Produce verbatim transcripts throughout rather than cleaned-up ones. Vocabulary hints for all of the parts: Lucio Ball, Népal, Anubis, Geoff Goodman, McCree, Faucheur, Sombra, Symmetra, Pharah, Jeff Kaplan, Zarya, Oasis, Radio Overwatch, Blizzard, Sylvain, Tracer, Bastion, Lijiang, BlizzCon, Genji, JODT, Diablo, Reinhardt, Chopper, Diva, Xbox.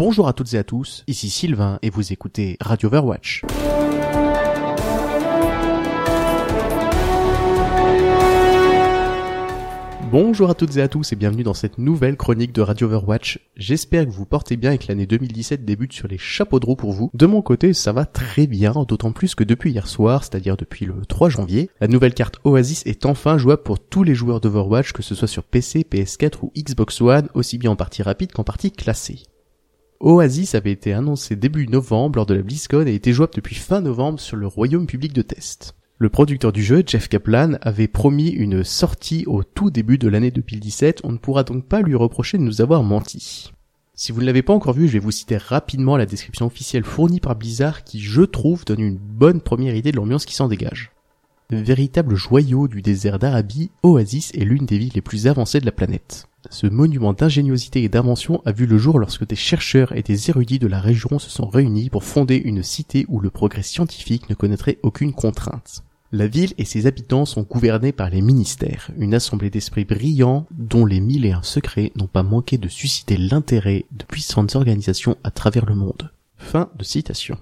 Bonjour à toutes et à tous, ici Sylvain et vous écoutez Radio Overwatch. Bonjour à toutes et à tous et bienvenue dans cette nouvelle chronique de Radio Overwatch. J'espère que vous portez bien et que l'année deux mille dix-sept débute sur les chapeaux de roue pour vous. De mon côté, ça va très bien, d'autant plus que depuis hier soir, c'est-à-dire depuis le trois janvier, la nouvelle carte Oasis est enfin jouable pour tous les joueurs d'Overwatch, que ce soit sur P C, P S quatre ou Xbox One, aussi bien en partie rapide qu'en partie classée. Oasis avait été annoncé début novembre lors de la BlizzCon et était jouable depuis fin novembre sur le royaume public de test. Le producteur du jeu, Jeff Kaplan, avait promis une sortie au tout début de l'année deux mille dix-sept, on ne pourra donc pas lui reprocher de nous avoir menti. Si vous ne l'avez pas encore vu, je vais vous citer rapidement la description officielle fournie par Blizzard qui, je trouve, donne une bonne première idée de l'ambiance qui s'en dégage. Véritable joyau du désert d'Arabie, Oasis est l'une des villes les plus avancées de la planète. Ce monument d'ingéniosité et d'invention a vu le jour lorsque des chercheurs et des érudits de la région se sont réunis pour fonder une cité où le progrès scientifique ne connaîtrait aucune contrainte. La ville et ses habitants sont gouvernés par les ministères, une assemblée d'esprits brillants dont les mille et un secrets n'ont pas manqué de susciter l'intérêt de puissantes organisations à travers le monde. Fin de citation.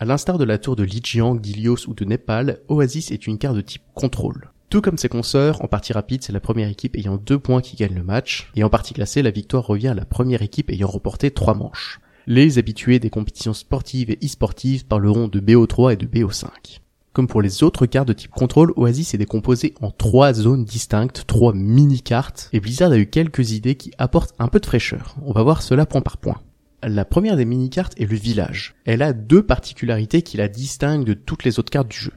À l'instar de la tour de Lijiang, d'Ilios ou de Népal, Oasis est une carte de type contrôle. Tout comme ses consoeurs, en partie rapide, c'est la première équipe ayant deux points qui gagne le match, et en partie classée, la victoire revient à la première équipe ayant remporté trois manches. Les habitués des compétitions sportives et e-sportives parleront de B O trois et de B O cinq. Comme pour les autres cartes de type contrôle, Oasis est décomposée en trois zones distinctes, trois mini-cartes, et Blizzard a eu quelques idées qui apportent un peu de fraîcheur. On va voir cela point par point. La première des mini-cartes est le village. Elle a deux particularités qui la distinguent de toutes les autres cartes du jeu.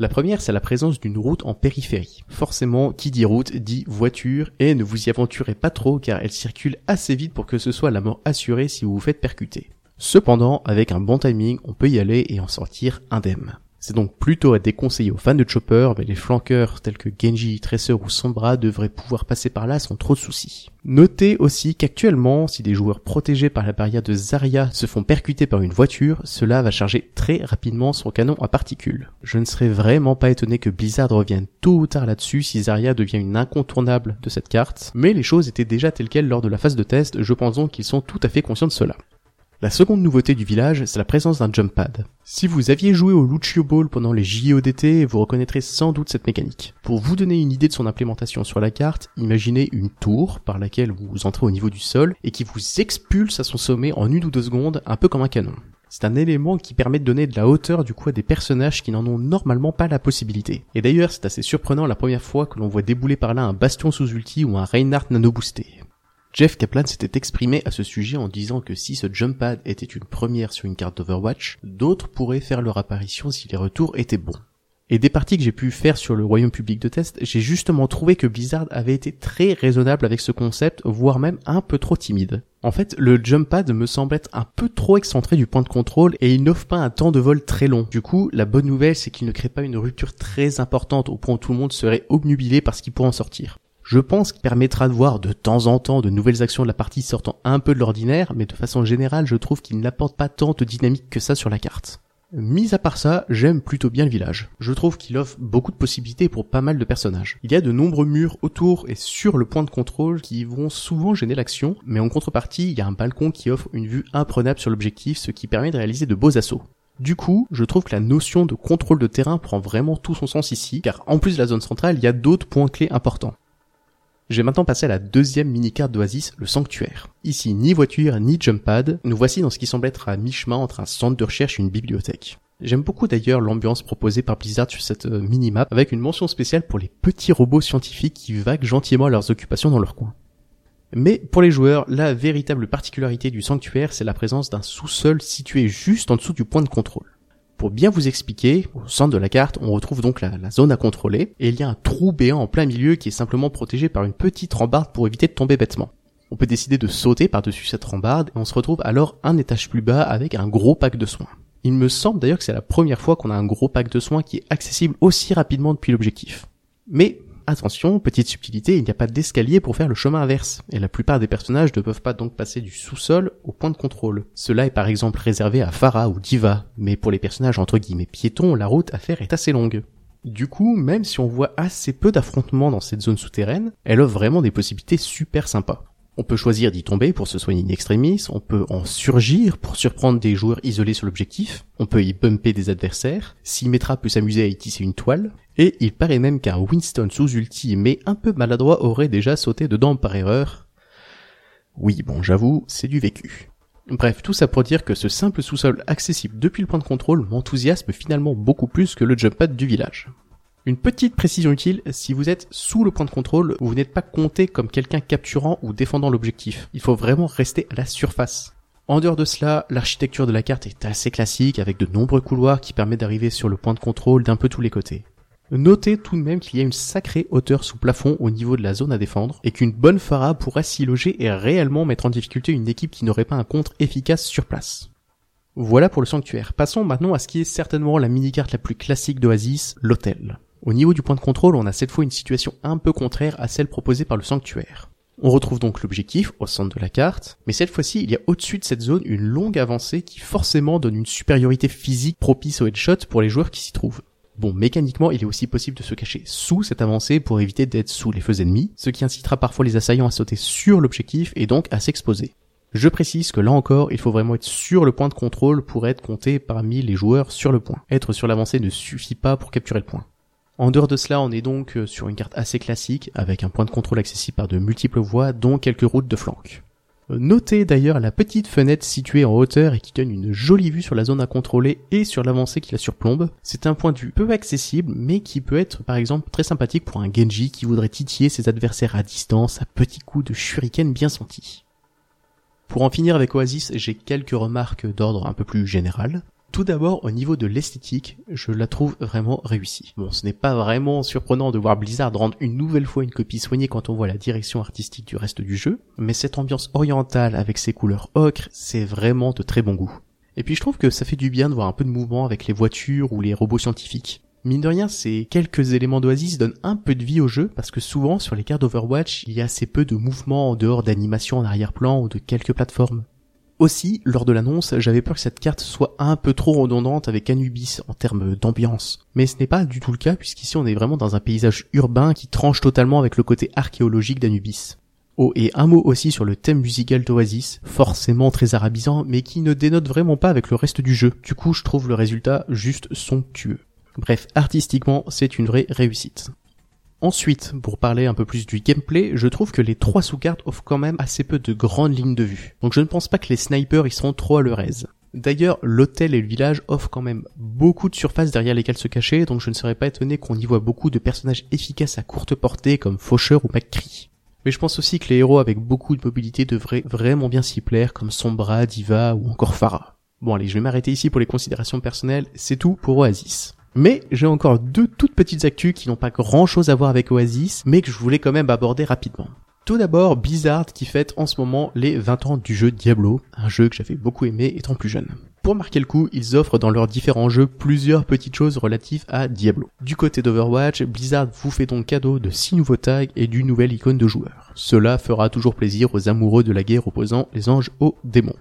La première, c'est la présence d'une route en périphérie. Forcément, qui dit route dit voiture, et ne vous y aventurez pas trop car elle circule assez vite pour que ce soit la mort assurée si vous vous faites percuter. Cependant, avec un bon timing, on peut y aller et en sortir indemne. C'est donc plutôt à déconseiller aux fans de Chopper, mais les flanqueurs tels que Genji, Tracer ou Sombra devraient pouvoir passer par là sans trop de soucis. Notez aussi qu'actuellement, si des joueurs protégés par la barrière de Zarya se font percuter par une voiture, cela va charger très rapidement son canon à particules. Je ne serais vraiment pas étonné que Blizzard revienne tôt ou tard là-dessus si Zarya devient une incontournable de cette carte, mais les choses étaient déjà telles quelles lors de la phase de test, je pense donc qu'ils sont tout à fait conscients de cela. La seconde nouveauté du village, c'est la présence d'un jump pad. Si vous aviez joué au Lucio Ball pendant les J O D T, vous reconnaîtrez sans doute cette mécanique. Pour vous donner une idée de son implémentation sur la carte, imaginez une tour par laquelle vous entrez au niveau du sol et qui vous expulse à son sommet en une ou deux secondes, un peu comme un canon. C'est un élément qui permet de donner de la hauteur du coup à des personnages qui n'en ont normalement pas la possibilité. Et d'ailleurs, c'est assez surprenant la première fois que l'on voit débouler par là un Bastion sous ulti ou un Reinhardt nano-boosté. Jeff Kaplan s'était exprimé à ce sujet en disant que si ce jump pad était une première sur une carte d'Overwatch, d'autres pourraient faire leur apparition si les retours étaient bons. Et des parties que j'ai pu faire sur le royaume public de test, j'ai justement trouvé que Blizzard avait été très raisonnable avec ce concept, voire même un peu trop timide. En fait, le jump pad me semble être un peu trop excentré du point de contrôle et il n'offre pas un temps de vol très long. Du coup, la bonne nouvelle c'est qu'il ne crée pas une rupture très importante au point où tout le monde serait obnubilé par ce qu'il pourrait en sortir. Je pense qu'il permettra de voir de temps en temps de nouvelles actions de la partie sortant un peu de l'ordinaire, mais de façon générale, je trouve qu'il n'apporte pas tant de dynamique que ça sur la carte. Mis à part ça, j'aime plutôt bien le village. Je trouve qu'il offre beaucoup de possibilités pour pas mal de personnages. Il y a de nombreux murs autour et sur le point de contrôle qui vont souvent gêner l'action, mais en contrepartie, il y a un balcon qui offre une vue imprenable sur l'objectif, ce qui permet de réaliser de beaux assauts. Du coup, je trouve que la notion de contrôle de terrain prend vraiment tout son sens ici, car en plus de la zone centrale, il y a d'autres points clés importants. Je vais maintenant passer à la deuxième mini-carte d'Oasis, le Sanctuaire. Ici, ni voiture, ni jump pad, nous voici dans ce qui semble être à mi-chemin entre un centre de recherche et une bibliothèque. J'aime beaucoup d'ailleurs l'ambiance proposée par Blizzard sur cette mini-map, avec une mention spéciale pour les petits robots scientifiques qui vaguent gentiment à leurs occupations dans leur coin. Mais pour les joueurs, la véritable particularité du Sanctuaire, c'est la présence d'un sous-sol situé juste en dessous du point de contrôle. Pour bien vous expliquer, au centre de la carte, on retrouve donc la, la zone à contrôler, et il y a un trou béant en plein milieu qui est simplement protégé par une petite rambarde pour éviter de tomber bêtement. On peut décider de sauter par-dessus cette rambarde, et on se retrouve alors un étage plus bas avec un gros pack de soins. Il me semble d'ailleurs que c'est la première fois qu'on a un gros pack de soins qui est accessible aussi rapidement depuis l'objectif. Mais attention, petite subtilité, il n'y a pas d'escalier pour faire le chemin inverse, et la plupart des personnages ne peuvent pas donc passer du sous-sol au point de contrôle. Cela est par exemple réservé à Pharah ou Diva, mais pour les personnages entre guillemets piétons, la route à faire est assez longue. Du coup, même si on voit assez peu d'affrontements dans cette zone souterraine, elle offre vraiment des possibilités super sympas. On peut choisir d'y tomber pour se soigner in extremis, on peut en surgir pour surprendre des joueurs isolés sur l'objectif, on peut y bumper des adversaires, Symmetra peut s'amuser à y tisser une toile, et il paraît même qu'un Winston sous ulti mais un peu maladroit aurait déjà sauté dedans par erreur. Oui, bon, j'avoue, c'est du vécu. Bref, tout ça pour dire que ce simple sous-sol accessible depuis le point de contrôle m'enthousiasme finalement beaucoup plus que le jump-pad du village. Une petite précision utile, si vous êtes sous le point de contrôle, vous n'êtes pas compté comme quelqu'un capturant ou défendant l'objectif. Il faut vraiment rester à la surface. En dehors de cela, l'architecture de la carte est assez classique avec de nombreux couloirs qui permettent d'arriver sur le point de contrôle d'un peu tous les côtés. Notez tout de même qu'il y a une sacrée hauteur sous plafond au niveau de la zone à défendre et qu'une bonne Pharah pourra s'y loger et réellement mettre en difficulté une équipe qui n'aurait pas un contre efficace sur place. Voilà pour le sanctuaire. Passons maintenant à ce qui est certainement la mini-carte la plus classique d'Oasis, l'hôtel. Au niveau du point de contrôle, on a cette fois une situation un peu contraire à celle proposée par le sanctuaire. On retrouve donc l'objectif au centre de la carte, mais cette fois-ci, il y a au-dessus de cette zone une longue avancée qui forcément donne une supériorité physique propice au headshot pour les joueurs qui s'y trouvent. Bon, mécaniquement, il est aussi possible de se cacher sous cette avancée pour éviter d'être sous les feux ennemis, ce qui incitera parfois les assaillants à sauter sur l'objectif et donc à s'exposer. Je précise que là encore, il faut vraiment être sur le point de contrôle pour être compté parmi les joueurs sur le point. Être sur l'avancée ne suffit pas pour capturer le point. En dehors de cela, on est donc sur une carte assez classique, avec un point de contrôle accessible par de multiples voies, dont quelques routes de flanc. Notez d'ailleurs la petite fenêtre située en hauteur et qui donne une jolie vue sur la zone à contrôler et sur l'avancée qui la surplombe. C'est un point de vue peu accessible, mais qui peut être par exemple très sympathique pour un Genji qui voudrait titiller ses adversaires à distance à petits coups de shuriken bien sentis. Pour en finir avec Oasis, j'ai quelques remarques d'ordre un peu plus général. Tout d'abord, au niveau de l'esthétique, je la trouve vraiment réussie. Bon, ce n'est pas vraiment surprenant de voir Blizzard rendre une nouvelle fois une copie soignée quand on voit la direction artistique du reste du jeu, mais cette ambiance orientale avec ses couleurs ocre, c'est vraiment de très bon goût. Et puis je trouve que ça fait du bien de voir un peu de mouvement avec les voitures ou les robots scientifiques. Mine de rien, ces quelques éléments d'Oasis donnent un peu de vie au jeu, parce que souvent, sur les cartes d'Overwatch, il y a assez peu de mouvements en dehors d'animations en arrière-plan ou de quelques plateformes. Aussi, lors de l'annonce, j'avais peur que cette carte soit un peu trop redondante avec Anubis en termes d'ambiance. Mais ce n'est pas du tout le cas puisqu'ici on est vraiment dans un paysage urbain qui tranche totalement avec le côté archéologique d'Anubis. Oh, et un mot aussi sur le thème musical d'Oasis, forcément très arabisant mais qui ne dénote vraiment pas avec le reste du jeu. Du coup, je trouve le résultat juste somptueux. Bref, artistiquement, c'est une vraie réussite. Ensuite, pour parler un peu plus du gameplay, je trouve que les trois sous-cartes offrent quand même assez peu de grandes lignes de vue. Donc je ne pense pas que les snipers y seront trop à leur aise. D'ailleurs, l'hôtel et le village offrent quand même beaucoup de surfaces derrière lesquelles se cacher, donc je ne serais pas étonné qu'on y voit beaucoup de personnages efficaces à courte portée comme Faucheur ou McCree. Mais je pense aussi que les héros avec beaucoup de mobilité devraient vraiment bien s'y plaire comme Sombra, Diva ou encore Pharah. Bon allez, je vais m'arrêter ici pour les considérations personnelles, c'est tout pour Oasis. Mais j'ai encore deux toutes petites actus qui n'ont pas grand chose à voir avec Oasis, mais que je voulais quand même aborder rapidement. Tout d'abord, Blizzard qui fête en ce moment les vingt ans du jeu Diablo, un jeu que j'avais beaucoup aimé étant plus jeune. Pour marquer le coup, ils offrent dans leurs différents jeux plusieurs petites choses relatives à Diablo. Du côté d'Overwatch, Blizzard vous fait donc cadeau de six nouveaux tags et d'une nouvelle icône de joueur. Cela fera toujours plaisir aux amoureux de la guerre opposant les anges aux démons.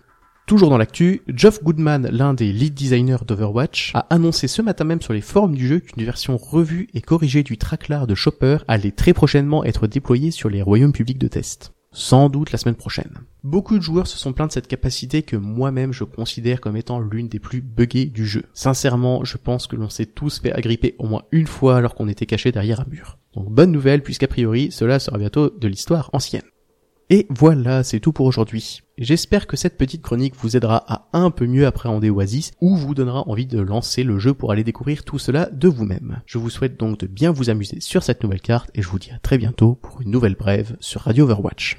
Toujours dans l'actu, Geoff Goodman, l'un des lead designers d'Overwatch, a annoncé ce matin même sur les forums du jeu qu'une version revue et corrigée du traquenard de Chopper allait très prochainement être déployée sur les royaumes publics de test. Sans doute la semaine prochaine. Beaucoup de joueurs se sont plaints de cette capacité que moi-même je considère comme étant l'une des plus buggées du jeu. Sincèrement, je pense que l'on s'est tous fait agripper au moins une fois alors qu'on était caché derrière un mur. Donc bonne nouvelle puisqu'a priori cela sera bientôt de l'histoire ancienne. Et voilà, c'est tout pour aujourd'hui. J'espère que cette petite chronique vous aidera à un peu mieux appréhender Oasis ou vous donnera envie de lancer le jeu pour aller découvrir tout cela de vous-même. Je vous souhaite donc de bien vous amuser sur cette nouvelle carte et je vous dis à très bientôt pour une nouvelle brève sur Radio Overwatch.